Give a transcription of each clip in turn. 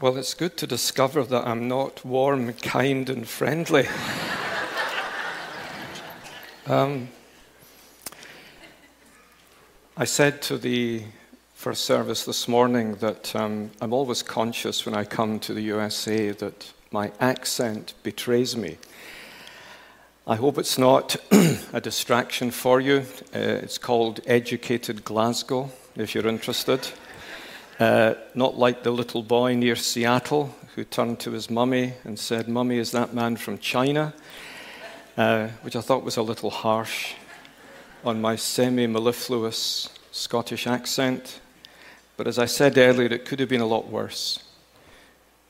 Well, it's good to discover that I'm not warm, kind, and friendly. I said to the first service this morning that I'm always conscious when I come to the USA that my accent betrays me. I hope it's not a distraction for you. It's called Educated Glasgow, if you're interested. Not like the little boy near Seattle who turned to his mummy and said, "Mummy, is that man from China?" Which I thought was a little harsh on my semi-mellifluous Scottish accent. But as I said earlier, it could have been a lot worse.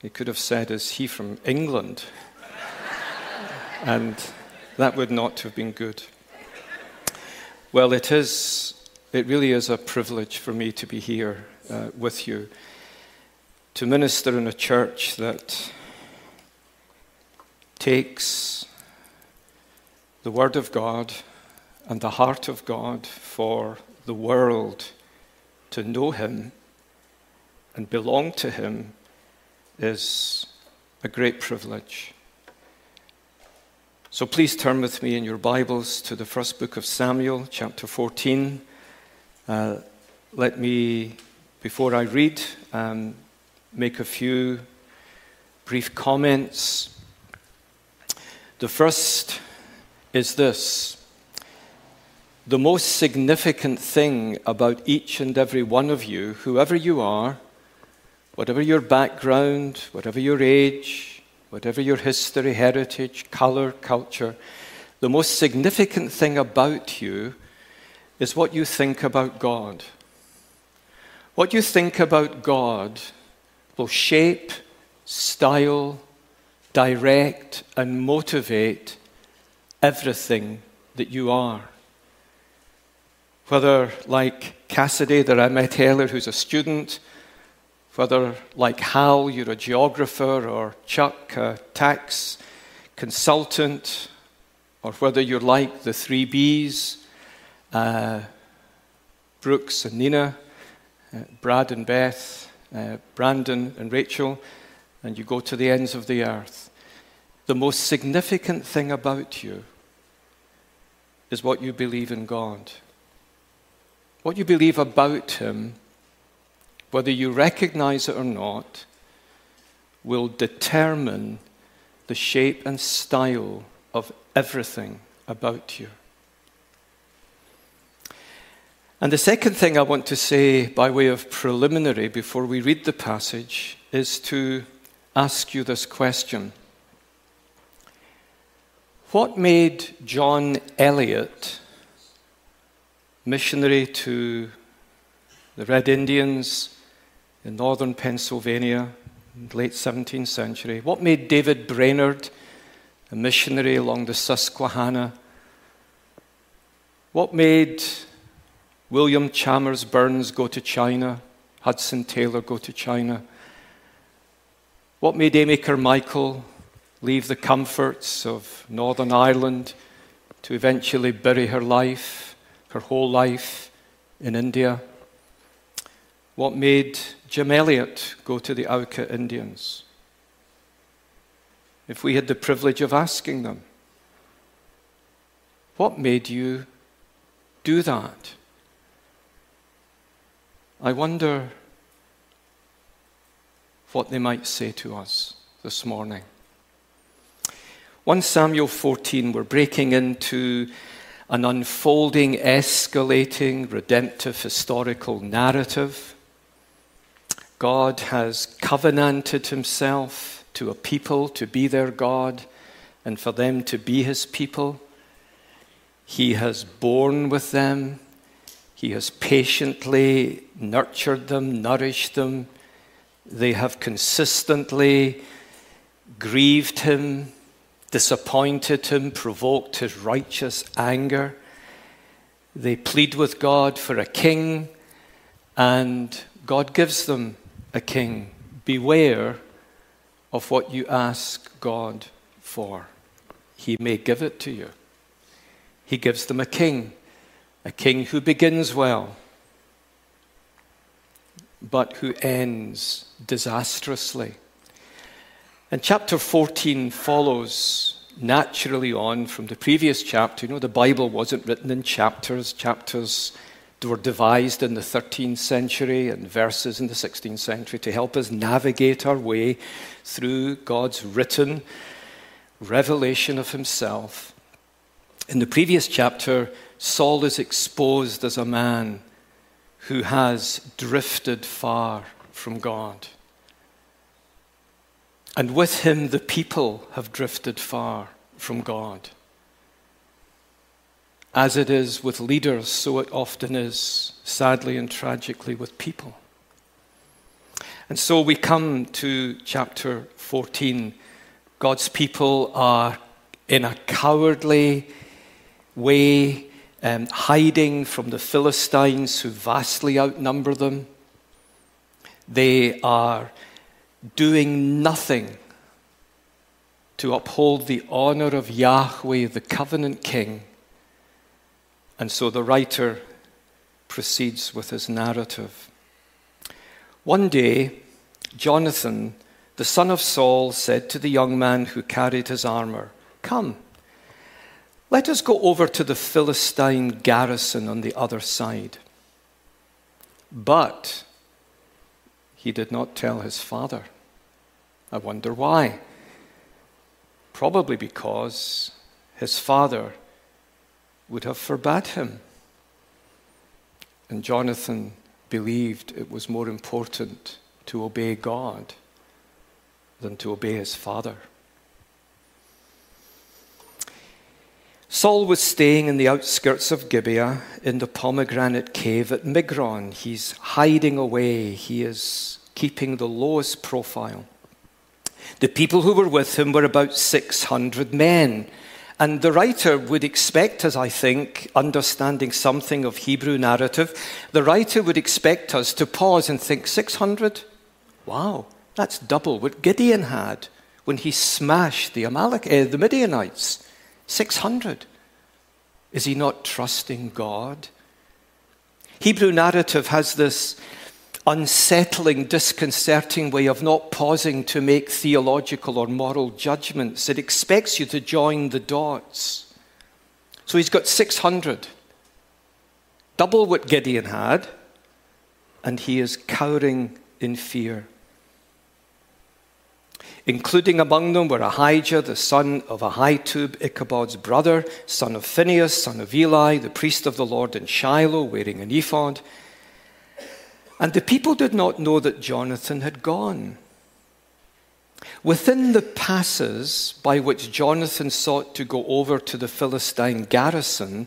He could have said, "Is he from England?" And that would not have been good. Well, it really is a privilege for me to be here with you, to minister in a church that takes the Word of God and the heart of God for the world to know Him and belong to Him is a great privilege. So please turn with me in your Bibles to the first book of Samuel, chapter 14. Let me, before I read, make a few brief comments. The first is this. The most significant thing about each and every one of you, whoever you are, whatever your background, whatever your age, whatever your history, heritage, color, culture, the most significant thing about you is what you think about God. What you think about God will shape, style, direct, and motivate everything that you are. Whether like Cassidy that I met earlier, who's a student, whether like Hal, you're a geographer, or Chuck, a tax consultant, or whether you're like the three Bs, Brooks and Nina, Brad and Beth, Brandon and Rachel, and you go to the ends of the earth. The most significant thing about you is what you believe in God. What you believe about Him, whether you recognize it or not, will determine the shape and style of everything about you. And the second thing I want to say by way of preliminary before we read the passage is to ask you this question. What made John Eliot, missionary to the Red Indians in northern Pennsylvania in the late 17th century, what made David Brainerd, a missionary along the Susquehanna, what made William Chalmers Burns go to China, Hudson Taylor go to China? What made Amy Carmichael leave the comforts of Northern Ireland to eventually bury her whole life in India? What made Jim Elliott go to the Auka Indians? If we had the privilege of asking them, what made you do that? I wonder what they might say to us this morning. 1 Samuel 14, we're breaking into an unfolding, escalating, redemptive historical narrative. God has covenanted Himself to a people to be their God and for them to be His people. He has borne with them. He has patiently nurtured them, nourished them. They have consistently grieved Him, disappointed Him, provoked His righteous anger. They plead with God for a king, and God gives them a king. Beware of what you ask God for. He may give it to you. He gives them a king who begins well. but who ends disastrously. And chapter 14 follows naturally on from the previous chapter. You know, the Bible wasn't written in chapters. Chapters were devised in the 13th century and verses in the 16th century to help us navigate our way through God's written revelation of himself. In the previous chapter, Saul is exposed as a man who has drifted far from God. And with him, the people have drifted far from God. As it is with leaders, so it often is, sadly and tragically, with people. And so we come to chapter 14. God's people are in a cowardly way, hiding from the Philistines, who vastly outnumber them. They are doing nothing to uphold the honor of Yahweh, the covenant king. And so the writer proceeds with his narrative. One day, Jonathan, the son of Saul, said to the young man who carried his armor, "Come, let us go over to the Philistine garrison on the other side." But he did not tell his father. I wonder why. Probably because his father would have forbade him. And Jonathan believed it was more important to obey God than to obey his father. Saul was staying in the outskirts of Gibeah in the pomegranate cave at Migron. He's hiding away. He is keeping the lowest profile. The people who were with him were about 600 men. And the writer would expect us, I think, understanding something of Hebrew narrative, the writer would expect us to pause and think, 600? Wow, that's double what Gideon had when he smashed the Midianites. 600. Is he not trusting God? Hebrew narrative has this unsettling, disconcerting way of not pausing to make theological or moral judgments. It expects you to join the dots. So he's got 600, double what Gideon had, and he is cowering in fear. Including among them were Ahijah, the son of Ahitub, Ichabod's brother, son of Phinehas, son of Eli, the priest of the Lord in Shiloh, wearing an ephod. And the people did not know that Jonathan had gone. Within the passes by which Jonathan sought to go over to the Philistine garrison,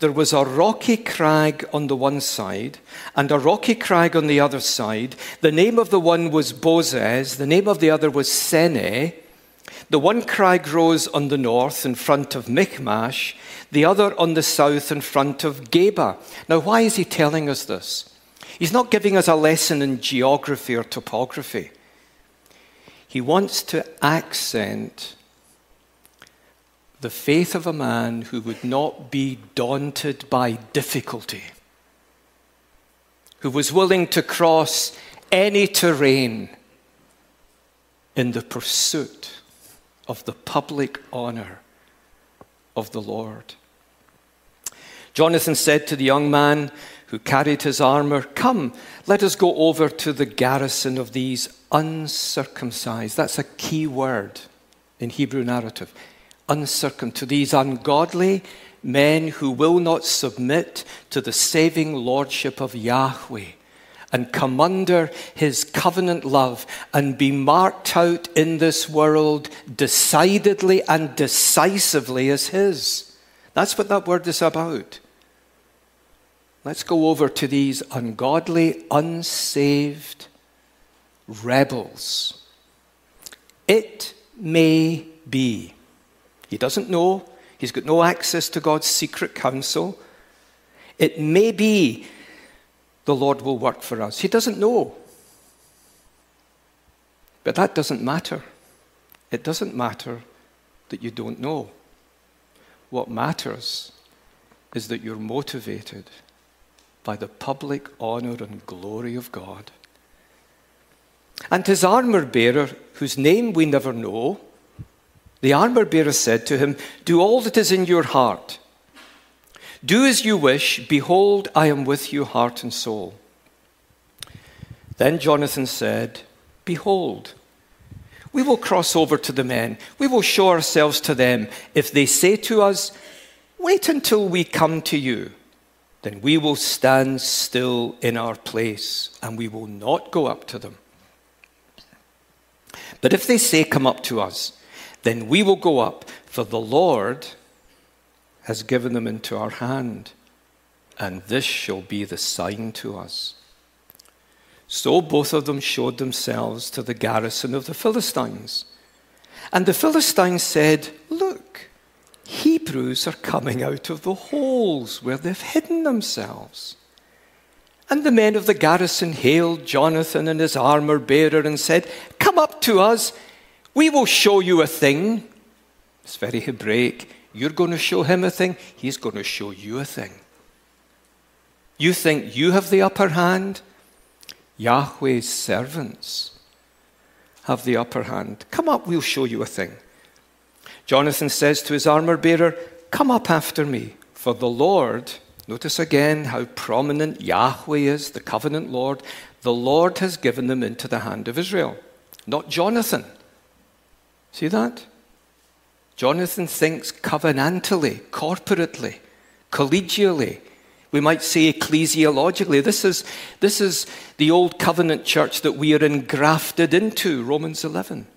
there was a rocky crag on the one side and a rocky crag on the other side. The name of the one was Bozez, the name of the other was Sene. The one crag rose on the north in front of Michmash, the other on the south in front of Geba. Now, why is he telling us this? He's not giving us a lesson in geography or topography. He wants to accent the faith of a man who would not be daunted by difficulty, who was willing to cross any terrain in the pursuit of the public honor of the Lord. Jonathan said to the young man who carried his armor, "Come, let us go over to the garrison of these uncircumcised." That's a key word in Hebrew narrative. Uncircumcised, to these ungodly men who will not submit to the saving lordship of Yahweh and come under his covenant love and be marked out in this world decidedly and decisively as his. That's what that word is about. Let's go over to these ungodly, unsaved rebels. It may be. He doesn't know. He's got no access to God's secret counsel. It may be the Lord will work for us. He doesn't know. But that doesn't matter. It doesn't matter that you don't know. What matters is that you're motivated by the public honor and glory of God And his armor-bearer, whose name we never know, the armor-bearer said to him, do all that is in your heart. Do as you wish. Behold, I am with you, heart and soul. Then Jonathan said, behold, we will cross over to the men. We will show ourselves to them. If they say to us, wait until we come to you, then we will stand still in our place, and we will not go up to them. But if they say, come up to us, then we will go up, for the Lord has given them into our hand, and this shall be the sign to us. So both of them showed themselves to the garrison of the Philistines. And the Philistines said, look, Hebrews are coming out of the holes where they've hidden themselves. And the men of the garrison hailed Jonathan and his armor-bearer and said, come up to us, we will show you a thing. It's very Hebraic. You're going to show him a thing, he's going to show you a thing. You think you have the upper hand? Yahweh's servants have the upper hand. Come up, we'll show you a thing. Jonathan says to his armor-bearer, come up after me, for the Lord, notice again how prominent Yahweh is, the covenant Lord, the Lord has given them into the hand of Israel, not Jonathan. See that? Jonathan thinks covenantally, corporately, collegially. We might say ecclesiologically. This is the old covenant church that we are engrafted into, Romans 11.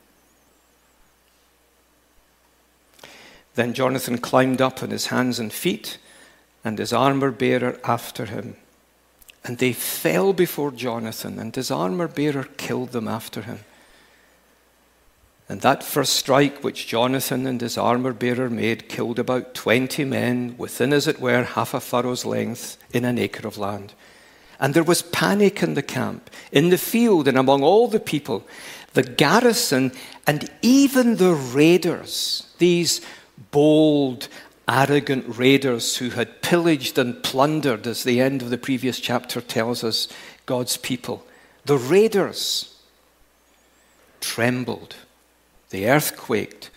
Then Jonathan climbed up on his hands and feet, and his armor-bearer after him. And they fell before Jonathan, and his armor-bearer killed them after him. And that first strike which Jonathan and his armor-bearer made killed about 20 men within, as it were, half a furrow's length in an acre of land. And there was panic in the camp, in the field, and among all the people, the garrison, and even the raiders, these bold, arrogant raiders who had pillaged and plundered, as the end of the previous chapter tells us, God's people. The raiders trembled. The earth quaked,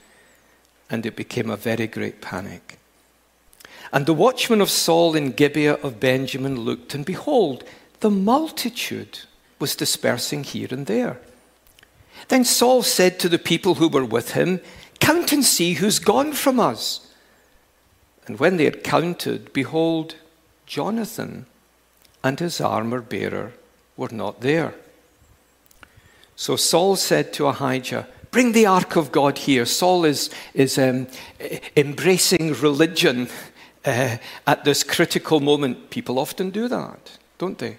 and it became a very great panic. And the watchmen of Saul in Gibeah of Benjamin looked, and behold, the multitude was dispersing here and there. Then Saul said to the people who were with him, count and see who's gone from us. And when they had counted, behold, Jonathan and his armor-bearer were not there. So Saul said to Ahijah, bring the ark of God here. Saul is embracing religion at this critical moment. People often do that, don't they?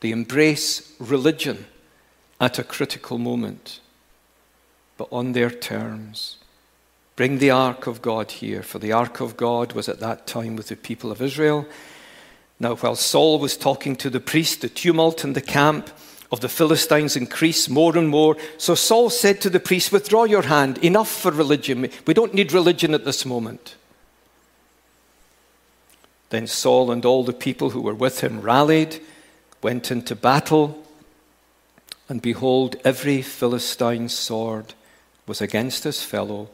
They embrace religion at a critical moment, but on their terms. Bring the ark of God here, for the ark of God was at that time with the people of Israel. Now, while Saul was talking to the priest, the tumult in the camp of the Philistines increased more and more. So Saul said to the priest, withdraw your hand, enough for religion. We don't need religion at this moment. Then Saul and all the people who were with him rallied, went into battle, and behold, every Philistine's sword was against his fellow,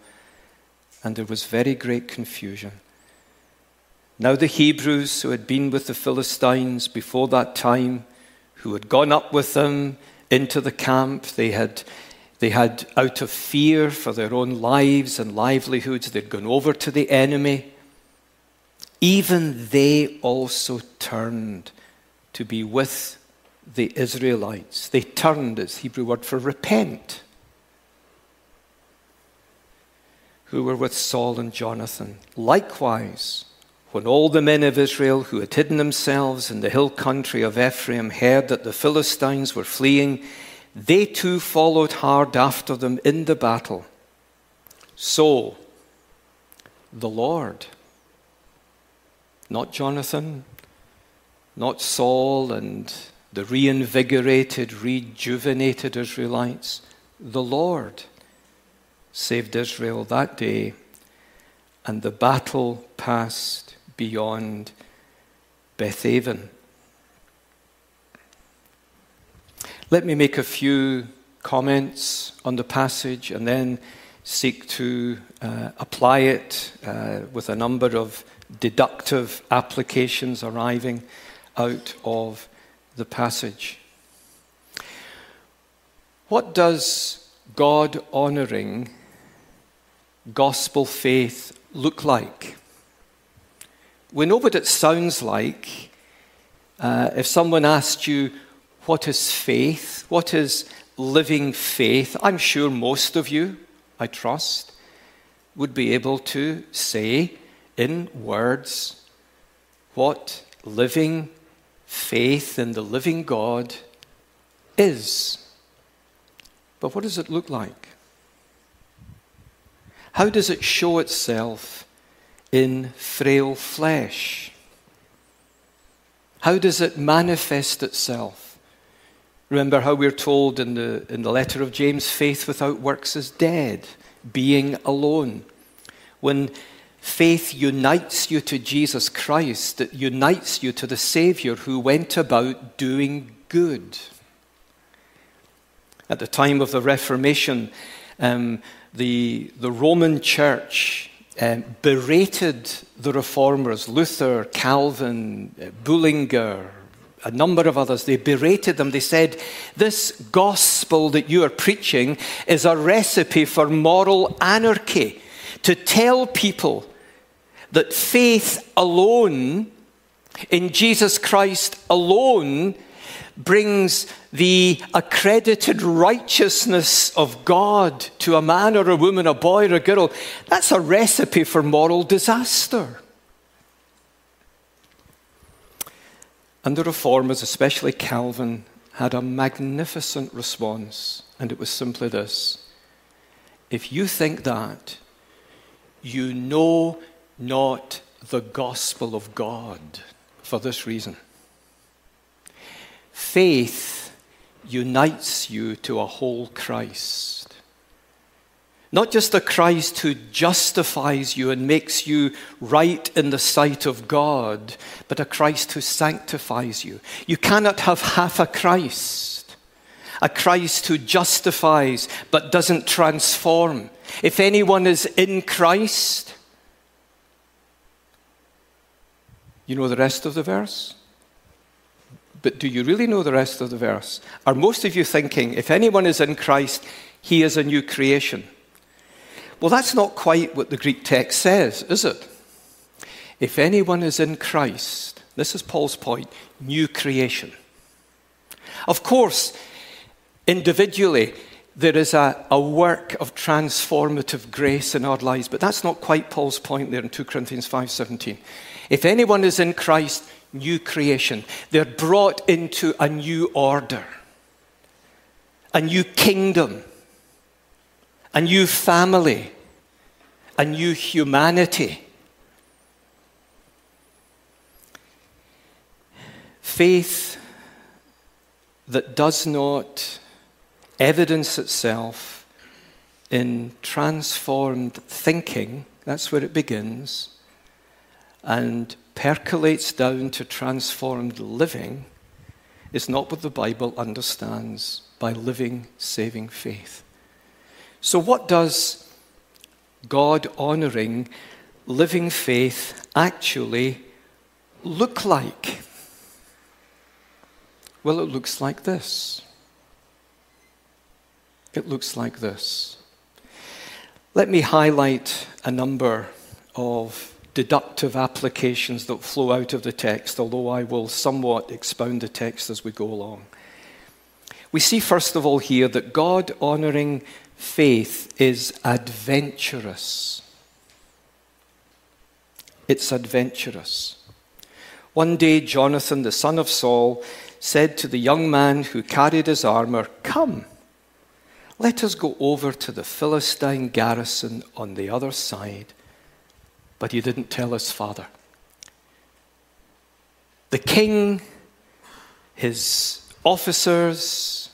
and there was very great confusion. Now the Hebrews who had been with the Philistines before that time, who had gone up with them into the camp. They had, out of fear for their own lives and livelihoods, they'd gone over to the enemy. Even they also turned to be with the Israelites. They turned, it's the Hebrew word for repent, who were with Saul and Jonathan. Likewise, when all the men of Israel who had hidden themselves in the hill country of Ephraim heard that the Philistines were fleeing, they too followed hard after them in the battle. So, the Lord, not Jonathan, not Saul and the reinvigorated, rejuvenated Israelites, the Lord saved Israel that day, and the battle passed beyond Bethaven. Let me make a few comments on the passage and then seek to apply it with a number of deductive applications arriving out of the passage. What does God-honoring gospel faith look like? We know what it sounds like. If someone asked you, what is faith? What is living faith? I'm sure most of you, I trust, would be able to say in words what living faith in the living God is. But what does it look like? How does it show itself in frail flesh? How does it manifest itself? Remember how we're told in the letter of James, faith without works is dead, being alone. When faith unites you to Jesus Christ, it unites you to the Savior who went about doing good. At the time of the Reformation, the Roman Church berated the reformers, Luther, Calvin, Bullinger, a number of others. They berated them. They said, this gospel that you are preaching is a recipe for moral anarchy. To tell people that faith alone, in Jesus Christ alone, brings the accredited righteousness of God to a man or a woman, a boy or a girl, that's a recipe for moral disaster. And the reformers, especially Calvin, had a magnificent response, and it was simply this: if you think that, you know not the gospel of God for this reason. Faith unites you to a whole Christ. Not just a Christ who justifies you and makes you right in the sight of God, but a Christ who sanctifies you. You cannot have half a Christ. A Christ who justifies but doesn't transform. If anyone is in Christ, you know the rest of the verse? But do you really know the rest of the verse? Are most of you thinking, if anyone is in Christ, he is a new creation? Well, that's not quite what the Greek text says, is it? If anyone is in Christ, this is Paul's point, new creation. Of course, individually, there is a work of transformative grace in our lives, but that's not quite Paul's point there in 2 Corinthians 5:17. If anyone is in Christ, new creation. They're brought into a new order, a new kingdom, a new family, a new humanity. Faith that does not evidence itself in transformed thinking, that's where it begins, and percolates down to transformed living, is not what the Bible understands by living, saving faith. So what does God-honoring, living faith actually look like? Well, it looks like this. It looks like this. Let me highlight a number of deductive applications that flow out of the text, although I will somewhat expound the text as we go along. We see, first of all, here that God-honoring faith is adventurous. It's adventurous. One day, Jonathan, the son of Saul, said to the young man who carried his armor, "Come, let us go over to the Philistine garrison on the other side." But he didn't tell his father. The king, his officers,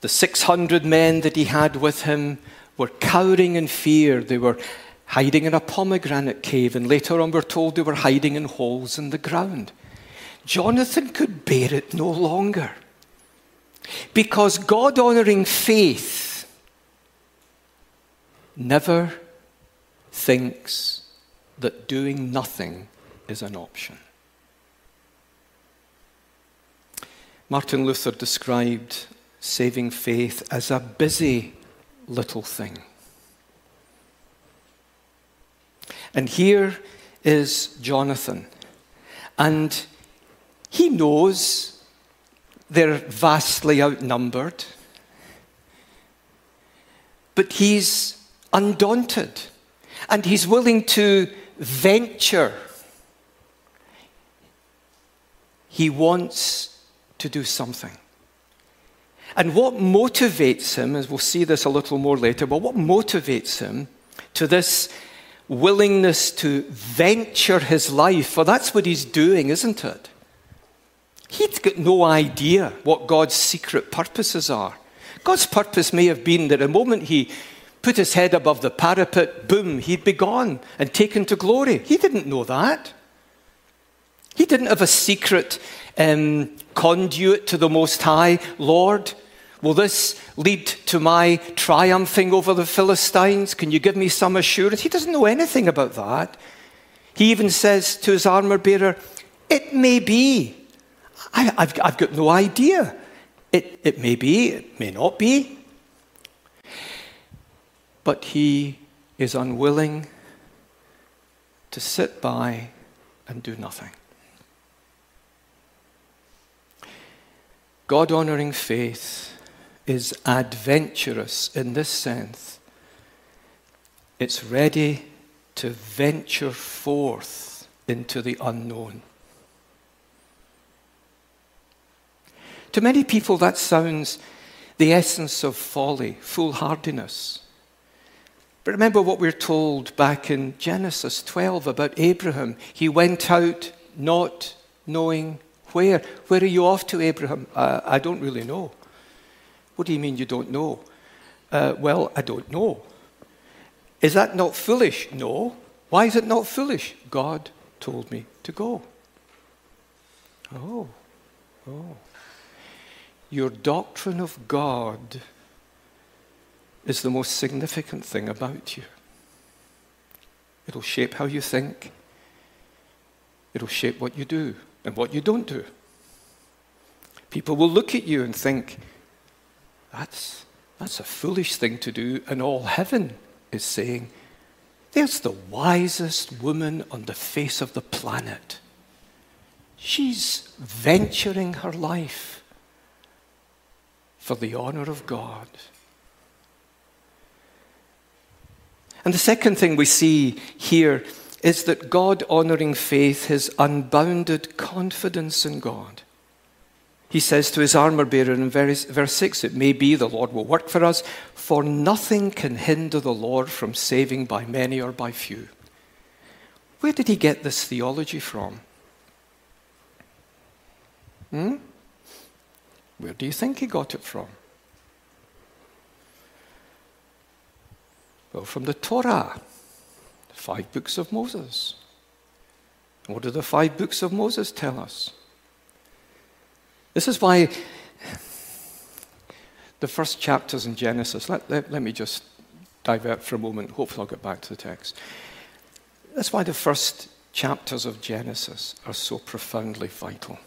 the 600 men that he had with him were cowering in fear. They were hiding in a pomegranate cave, and later on we're told they were hiding in holes in the ground. Jonathan could bear it no longer. Because God-honoring faith never thinks that doing nothing is an option. Martin Luther described saving faith as a busy little thing. And here is Jonathan, and he knows they're vastly outnumbered, but he's undaunted, and he's willing to venture. He wants to do something. And what motivates him, as we'll see this a little more later, but what motivates him to this willingness to venture his life, for that's what he's doing, isn't it? He's got no idea what God's secret purposes are. God's purpose may have been that the moment he put his head above the parapet, boom, he'd be gone and taken to glory. He didn't know that. He didn't have a secret conduit to the Most High. Lord, will this lead to my triumphing over the Philistines? Can you give me some assurance? He doesn't know anything about that. He even says to his armor bearer, it may be. I've got no idea. It may be, it may not be. But he is unwilling to sit by and do nothing. God-honoring faith is adventurous in this sense. It's ready to venture forth into the unknown. To many people, that sounds the essence of folly, foolhardiness. But remember what we're told back in Genesis 12 about Abraham. He went out not knowing where. Where are you off to, Abraham? I don't really know. What do you mean you don't know? Well, I don't know. Is that not foolish? No. Why is it not foolish? God told me to go. Oh. Your doctrine of God is the most significant thing about you. It'll shape how you think. It'll shape what you do and what you don't do. People will look at you and think, that's a foolish thing to do, and all heaven is saying, there's the wisest woman on the face of the planet. She's venturing her life for the honor of God. And the second thing we see here is that God-honoring faith, his unbounded confidence in God. He says to his armor-bearer in verse 6, it may be the Lord will work for us, for nothing can hinder the Lord from saving by many or by few. Where did he get this theology from? Where do you think he got it from? Well, from the Torah, the 5 books of Moses. And what do the 5 books of Moses tell us? This is why the first chapters in Genesis, let me just divert for a moment, hopefully I'll get back to the text. That's why the first chapters of Genesis are so profoundly vital.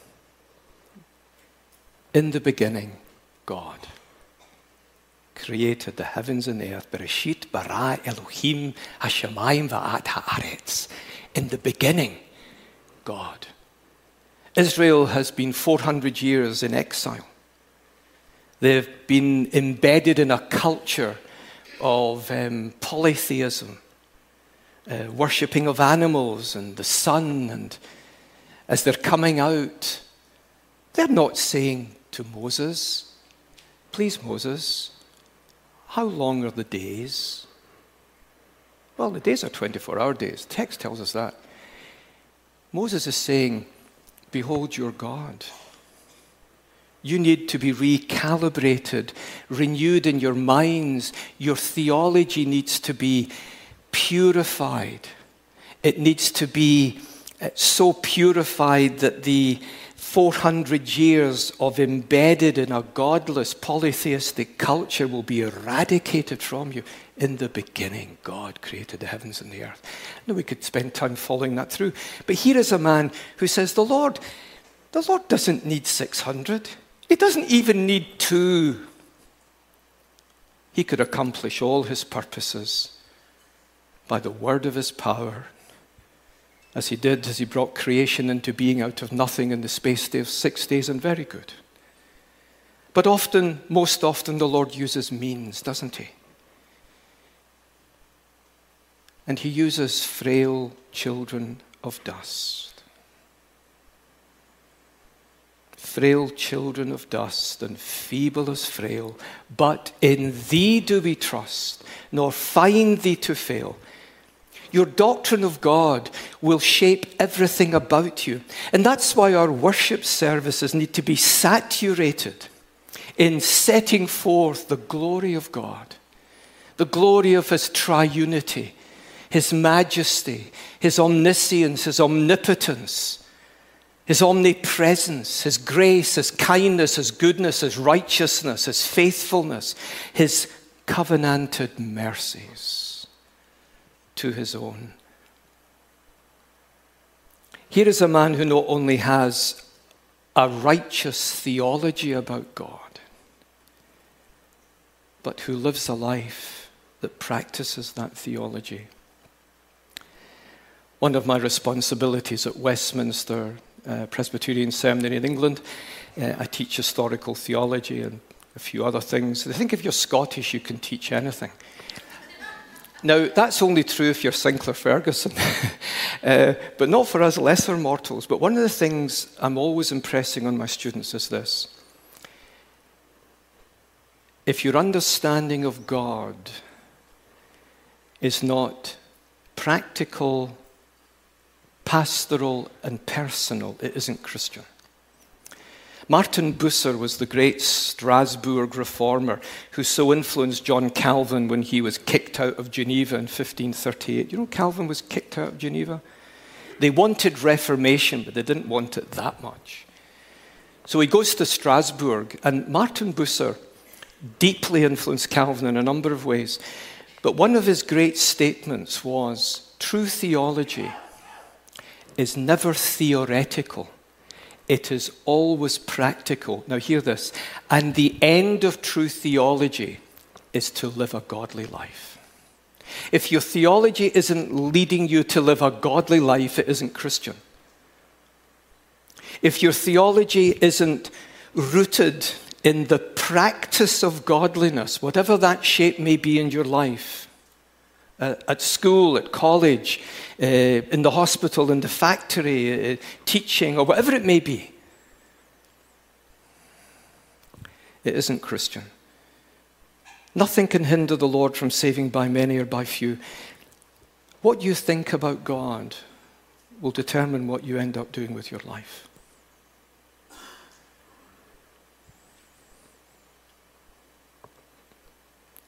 In the beginning, God created the heavens and the earth. Bereshit bara Elohim haShemaim vaAd haAretz. In the beginning, God. Israel has been 400 years in exile. They've been embedded in a culture of polytheism, worshipping of animals and the sun. And as they're coming out, they're not saying to Moses, please, Moses, how long are the days? Well, the days are 24-hour days. The text tells us that. Moses is saying, behold your God. You need to be recalibrated, renewed in your minds. Your theology needs to be purified. It needs to be so purified that the 400 years of embedded in a godless polytheistic culture will be eradicated from you. In the beginning, God created the heavens and the earth. Now, we could spend time following that through. But here is a man who says, the Lord doesn't need 600. He doesn't even need 2. He could accomplish all his purposes by the word of his power, as he did as he brought creation into being out of nothing in the space of 6 days, and very good. But often, most often, the Lord uses means, doesn't he? And he uses frail children of dust. Frail children of dust, and feeble as frail, but in thee do we trust, nor find thee to fail. Your doctrine of God will shape everything about you. And that's why our worship services need to be saturated in setting forth the glory of God, the glory of his triunity, his majesty, his omniscience, his omnipotence, his omnipresence, his grace, his kindness, his goodness, his righteousness, his faithfulness, his covenanted mercies to his own. Here is a man who not only has a righteous theology about God, but who lives a life that practices that theology. One of my responsibilities at Westminster Presbyterian Seminary in England, I teach historical theology and a few other things. They think if you're Scottish, you can teach anything. Now, that's only true if you're Sinclair Ferguson, but not for us lesser mortals. But one of the things I'm always impressing on my students is this. If your understanding of God is not practical, pastoral, and personal, it isn't Christian. Martin Bucer was the great Strasbourg reformer who so influenced John Calvin when he was kicked out of Geneva in 1538. You know, Calvin was kicked out of Geneva. They wanted reformation, but they didn't want it that much. So he goes to Strasbourg, and Martin Bucer deeply influenced Calvin in a number of ways. But one of his great statements was, true theology is never theoretical. It is always practical. Now hear this. And the end of true theology is to live a godly life. If your theology isn't leading you to live a godly life, it isn't Christian. If your theology isn't rooted in the practice of godliness, whatever that shape may be in your life, at school, at college, in the hospital, in the factory, teaching, or whatever it may be. It isn't Christian. Nothing can hinder the Lord from saving by many or by few. What you think about God will determine what you end up doing with your life.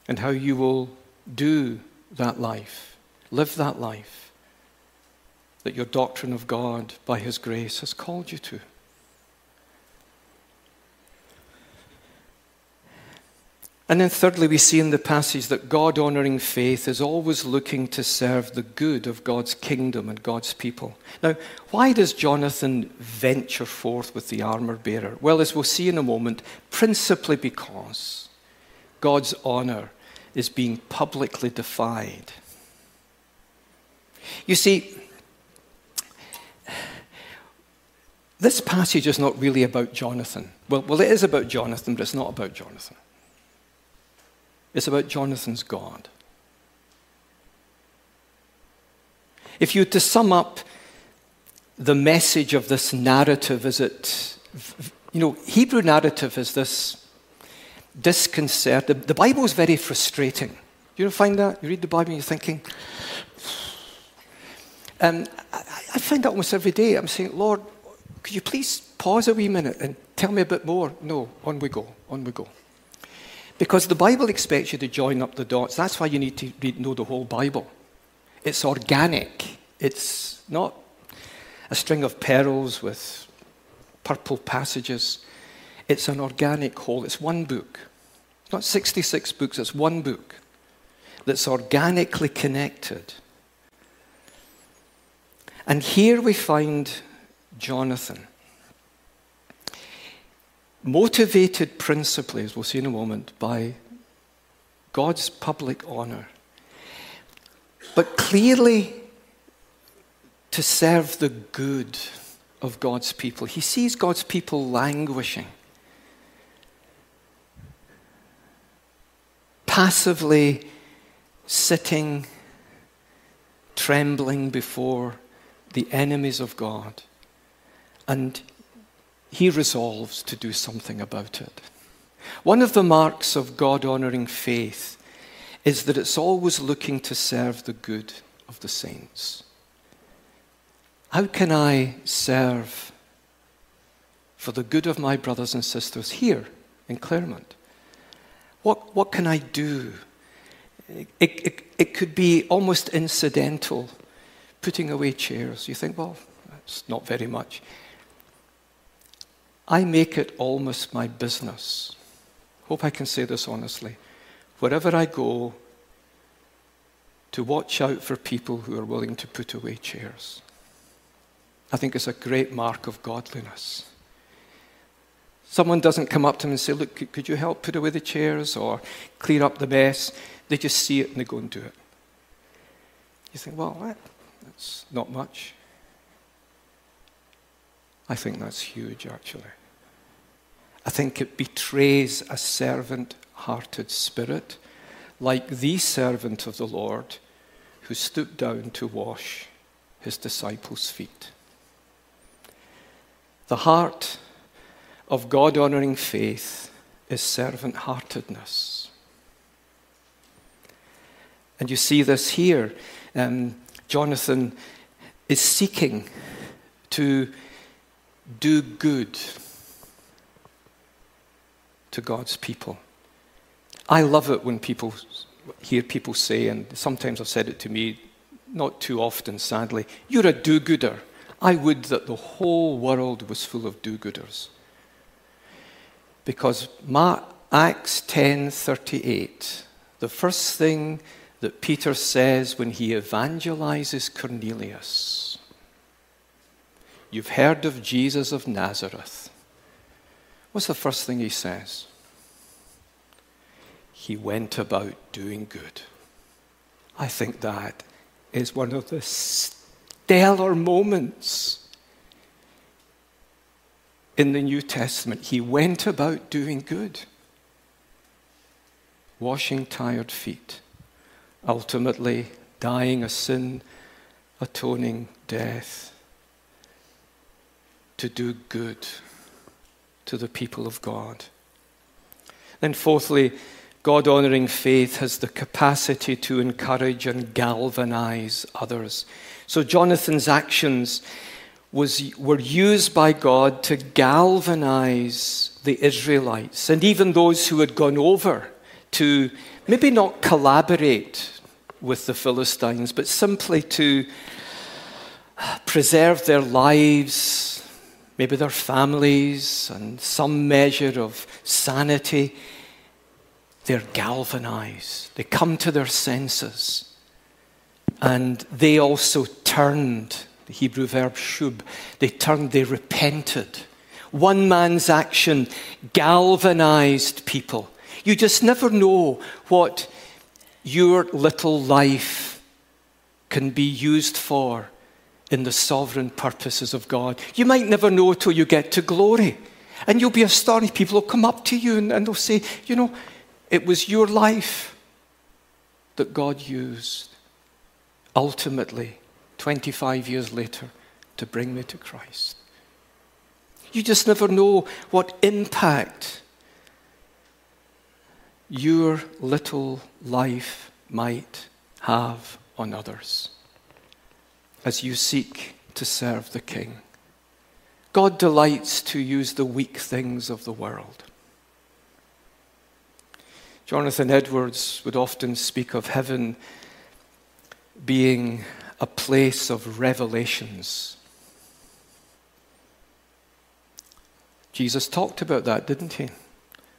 And how you will do that life, live that life that your doctrine of God by his grace has called you to. And then thirdly, we see in the passage that God-honoring faith is always looking to serve the good of God's kingdom and God's people. Now, why does Jonathan venture forth with the armor bearer? Well, as we'll see in a moment, principally because God's honor is being publicly defied. You see, this passage is not really about Jonathan. Well, it is about Jonathan, but it's not about Jonathan. It's about Jonathan's God. If you were to sum up the message of this narrative, Hebrew narrative is this disconcert. The Bible is very frustrating. You don't find that? You read the Bible and you're thinking, I find that almost every day. I'm saying, Lord, could you please pause a wee minute and tell me a bit more? No, on we go. Because the Bible expects you to join up the dots. That's why you need to know the whole Bible. It's organic. It's not a string of pearls with purple passages. It's an organic whole. It's one book. It's not 66 books. It's one book that's organically connected. And here we find Jonathan, motivated principally, as we'll see in a moment, by God's public honor, but clearly to serve the good of God's people. He sees God's people languishing, passively sitting, trembling before the enemies of God, and he resolves to do something about it. One of the marks of God-honoring faith is that it's always looking to serve the good of the saints. How can I serve for the good of my brothers and sisters here in Claremont? What can I do? It could be almost incidental, putting away chairs. You think, well, that's not very much. I make it almost my business. Hope I can say this honestly. Wherever I go, to watch out for people who are willing to put away chairs. I think it's a great mark of godliness. Someone doesn't come up to them and say, look, could you help put away the chairs or clear up the mess? They just see it and they go and do it. You think, well, that's not much. I think that's huge, actually. I think it betrays a servant-hearted spirit, like the servant of the Lord who stooped down to wash his disciples' feet. The heart of God-honoring faith is servant-heartedness. And you see this here. Jonathan is seeking to do good to God's people. I love it when people hear people say, and sometimes I've said it to me, not too often, sadly, you're a do-gooder. I would that the whole world was full of do-gooders. Because Acts 10:38, the first thing that Peter says when he evangelizes Cornelius, you've heard of Jesus of Nazareth. What's the first thing he says? He went about doing good. I think that is one of the stellar moments in the New Testament. He went about doing good, washing tired feet, ultimately dying a sin, atoning death, to do good to the people of God. Then fourthly, God-honoring faith has the capacity to encourage and galvanize others. So Jonathan's actions were used by God to galvanize the Israelites and even those who had gone over to maybe not collaborate with the Philistines, but simply to preserve their lives, maybe their families, and some measure of sanity. They're galvanized. They come to their senses. And they also turned, the Hebrew verb shub, they turned, they repented. One man's action galvanized people. You just never know what your little life can be used for in the sovereign purposes of God. You might never know till you get to glory. And you'll be astonished. People will come up to you and they'll say, you know, it was your life that God used ultimately 25 years later to bring me to Christ. You just never know what impact your little life might have on others as you seek to serve the King. God delights to use the weak things of the world. Jonathan Edwards would often speak of heaven being a place of revelations. Jesus talked about that, didn't he?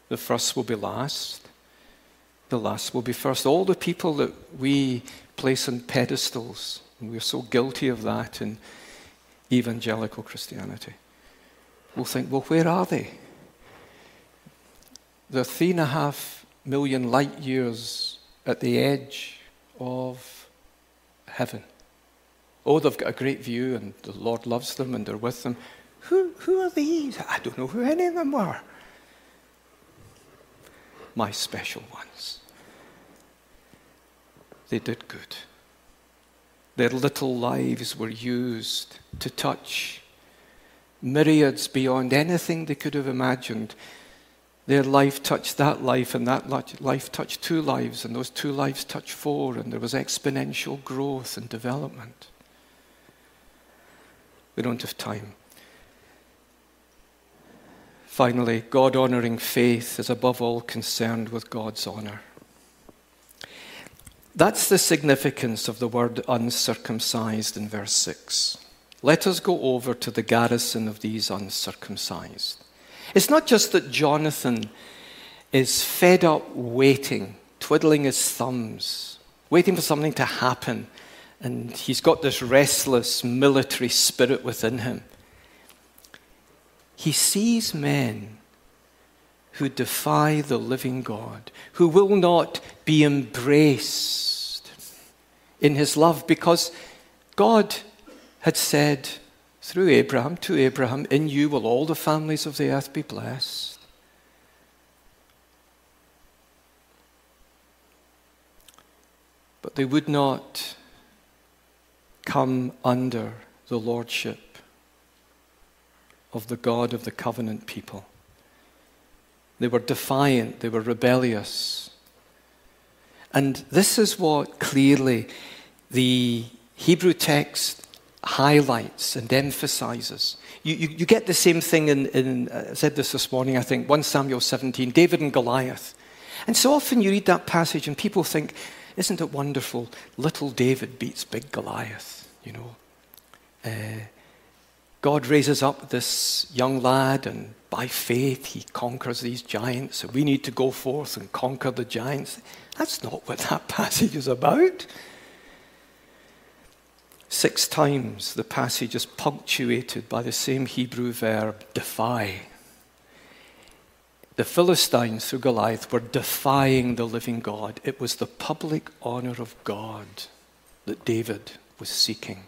The first will be last. The last will be first. All the people that we place on pedestals, and we're so guilty of that in evangelical Christianity, will think, well, where are they? They're 3.5 million light years at the edge of heaven. Oh, they've got a great view, and the Lord loves them, and they're with them. Who are these? I don't know who any of them were. My special ones. They did good. Their little lives were used to touch myriads beyond anything they could have imagined. Their life touched that life, and that life touched two lives, and those two lives touched four, and there was exponential growth and development. We don't have time. Finally, God-honoring faith is above all concerned with God's honor. That's the significance of the word uncircumcised in verse 6. Let us go over to the garrison of these uncircumcised. It's not just that Jonathan is fed up waiting, twiddling his thumbs, waiting for something to happen, and he's got this restless military spirit within him. He sees men who defy the living God, who will not be embraced in his love, because God had said through Abraham, to Abraham, in you will all the families of the earth be blessed. But they would not come under the lordship of the God of the covenant people. They were defiant, they were rebellious. And this is what clearly the Hebrew text highlights and emphasizes. You get the same thing I said this morning, I think, 1 Samuel 17, David and Goliath. And so often you read that passage and people think, isn't it wonderful? Little David beats big Goliath, you know. God raises up this young lad, and by faith he conquers these giants, so we need to go forth and conquer the giants. That's not what that passage is about. 6 times the passage is punctuated by the same Hebrew verb, defy. The Philistines through Goliath were defying the living God. It was the public honor of God that David was seeking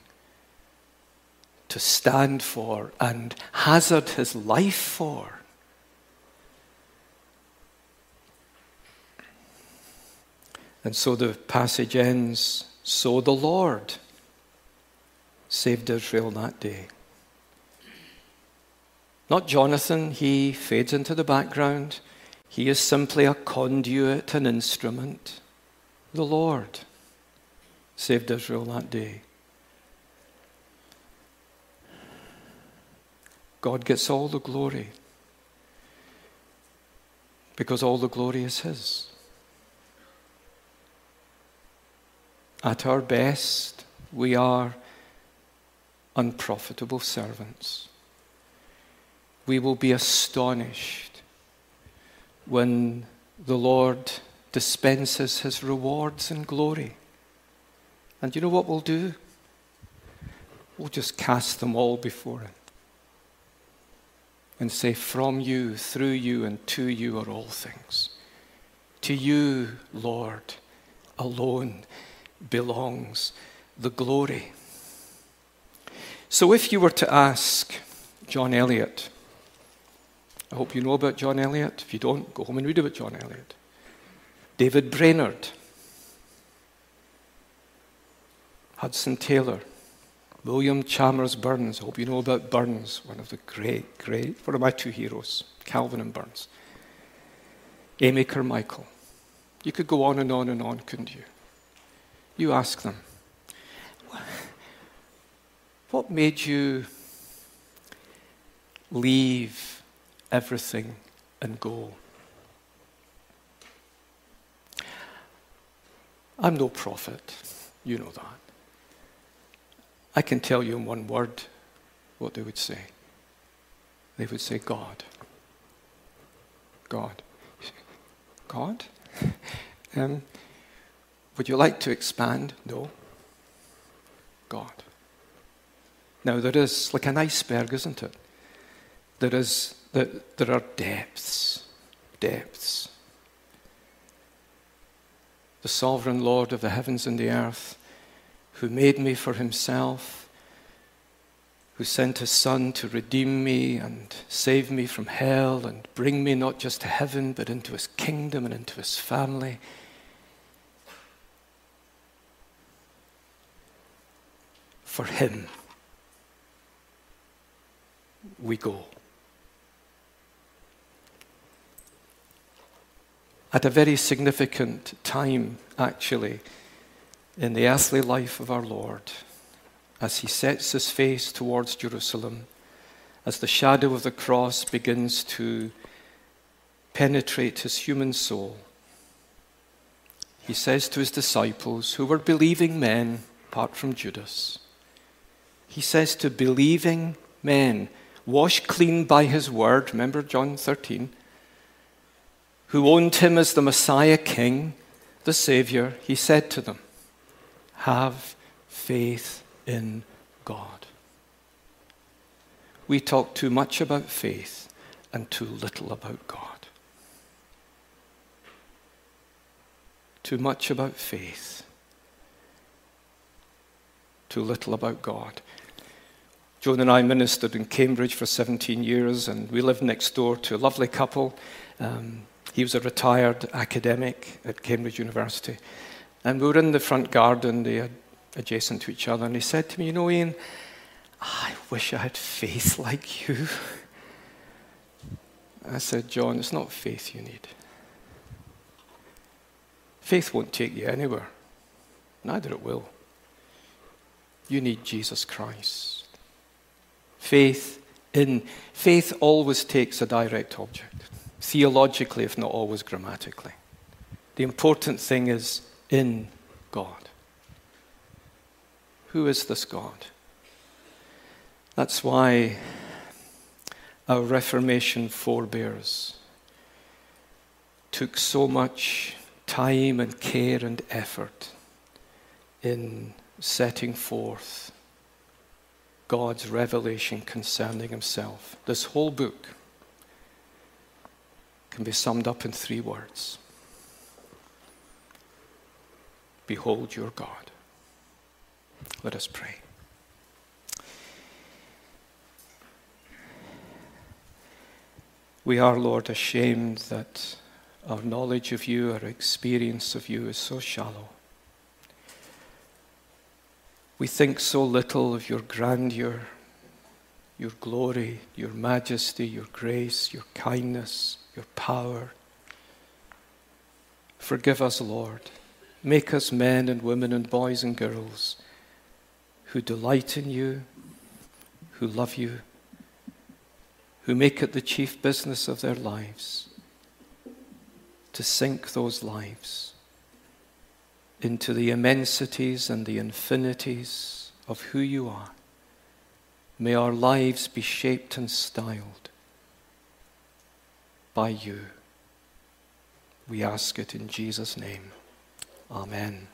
to stand for and hazard his life for. And so the passage ends, so the Lord saved Israel that day. Not Jonathan, he fades into the background. He is simply a conduit, an instrument. The Lord saved Israel that day. God gets all the glory because all the glory is his. At our best, we are unprofitable servants. We will be astonished when the Lord dispenses his rewards and glory. And you know what we'll do? We'll just cast them all before him and say, from you, through you, and to you are all things. To you, Lord, alone belongs the glory. So if you were to ask John Eliot, I hope you know about John Eliot. If you don't, go home and read about John Eliot. David Brainerd, Hudson Taylor, William Chalmers Burns. I hope you know about Burns, one of the great, one of my two heroes, Calvin and Burns. Amy Carmichael. You could go on and on and on, couldn't you? You ask them, what made you leave everything and go? I'm no prophet, you know that. I can tell you in one word what they would say. They would say, God. God. God? Would you like to expand? No. God. Now there is, like an iceberg, isn't it? There are depths. The sovereign Lord of the heavens and the earth, who made me for himself, who sent his Son to redeem me and save me from hell and bring me not just to heaven but into his kingdom and into his family. For him we go. At a very significant time, actually, in the earthly life of our Lord, as he sets his face towards Jerusalem, as the shadow of the cross begins to penetrate his human soul, he says to his disciples, who were believing men, apart from Judas, he says to believing men, washed clean by his word, remember John 13, who owned him as the Messiah King, the Savior, he said to them, have faith in God. We talk too much about faith and too little about God. Too much about faith, too little about God. Joan and I ministered in Cambridge for 17 years, and we lived next door to a lovely couple. He was a retired academic at Cambridge University. And we were in the front garden, they are adjacent to each other, and he said to me, you know, Ian, I wish I had faith like you. I said, John, it's not faith you need. Faith won't take you anywhere. Neither it will. You need Jesus Christ. Faith always takes a direct object. Theologically, if not always grammatically. The important thing is in God. Who is this God? That's why our Reformation forebears took so much time and care and effort in setting forth God's revelation concerning himself. This whole book can be summed up in three words. Behold your God. Let us pray. We are, Lord, ashamed that our knowledge of you, our experience of you is so shallow. We think so little of your grandeur, your glory, your majesty, your grace, your kindness, your power. Forgive us, Lord. Make us men and women and boys and girls who delight in you, who love you, who make it the chief business of their lives to sink those lives into the immensities and the infinities of who you are. May our lives be shaped and styled by you. We ask it in Jesus' name. Amen.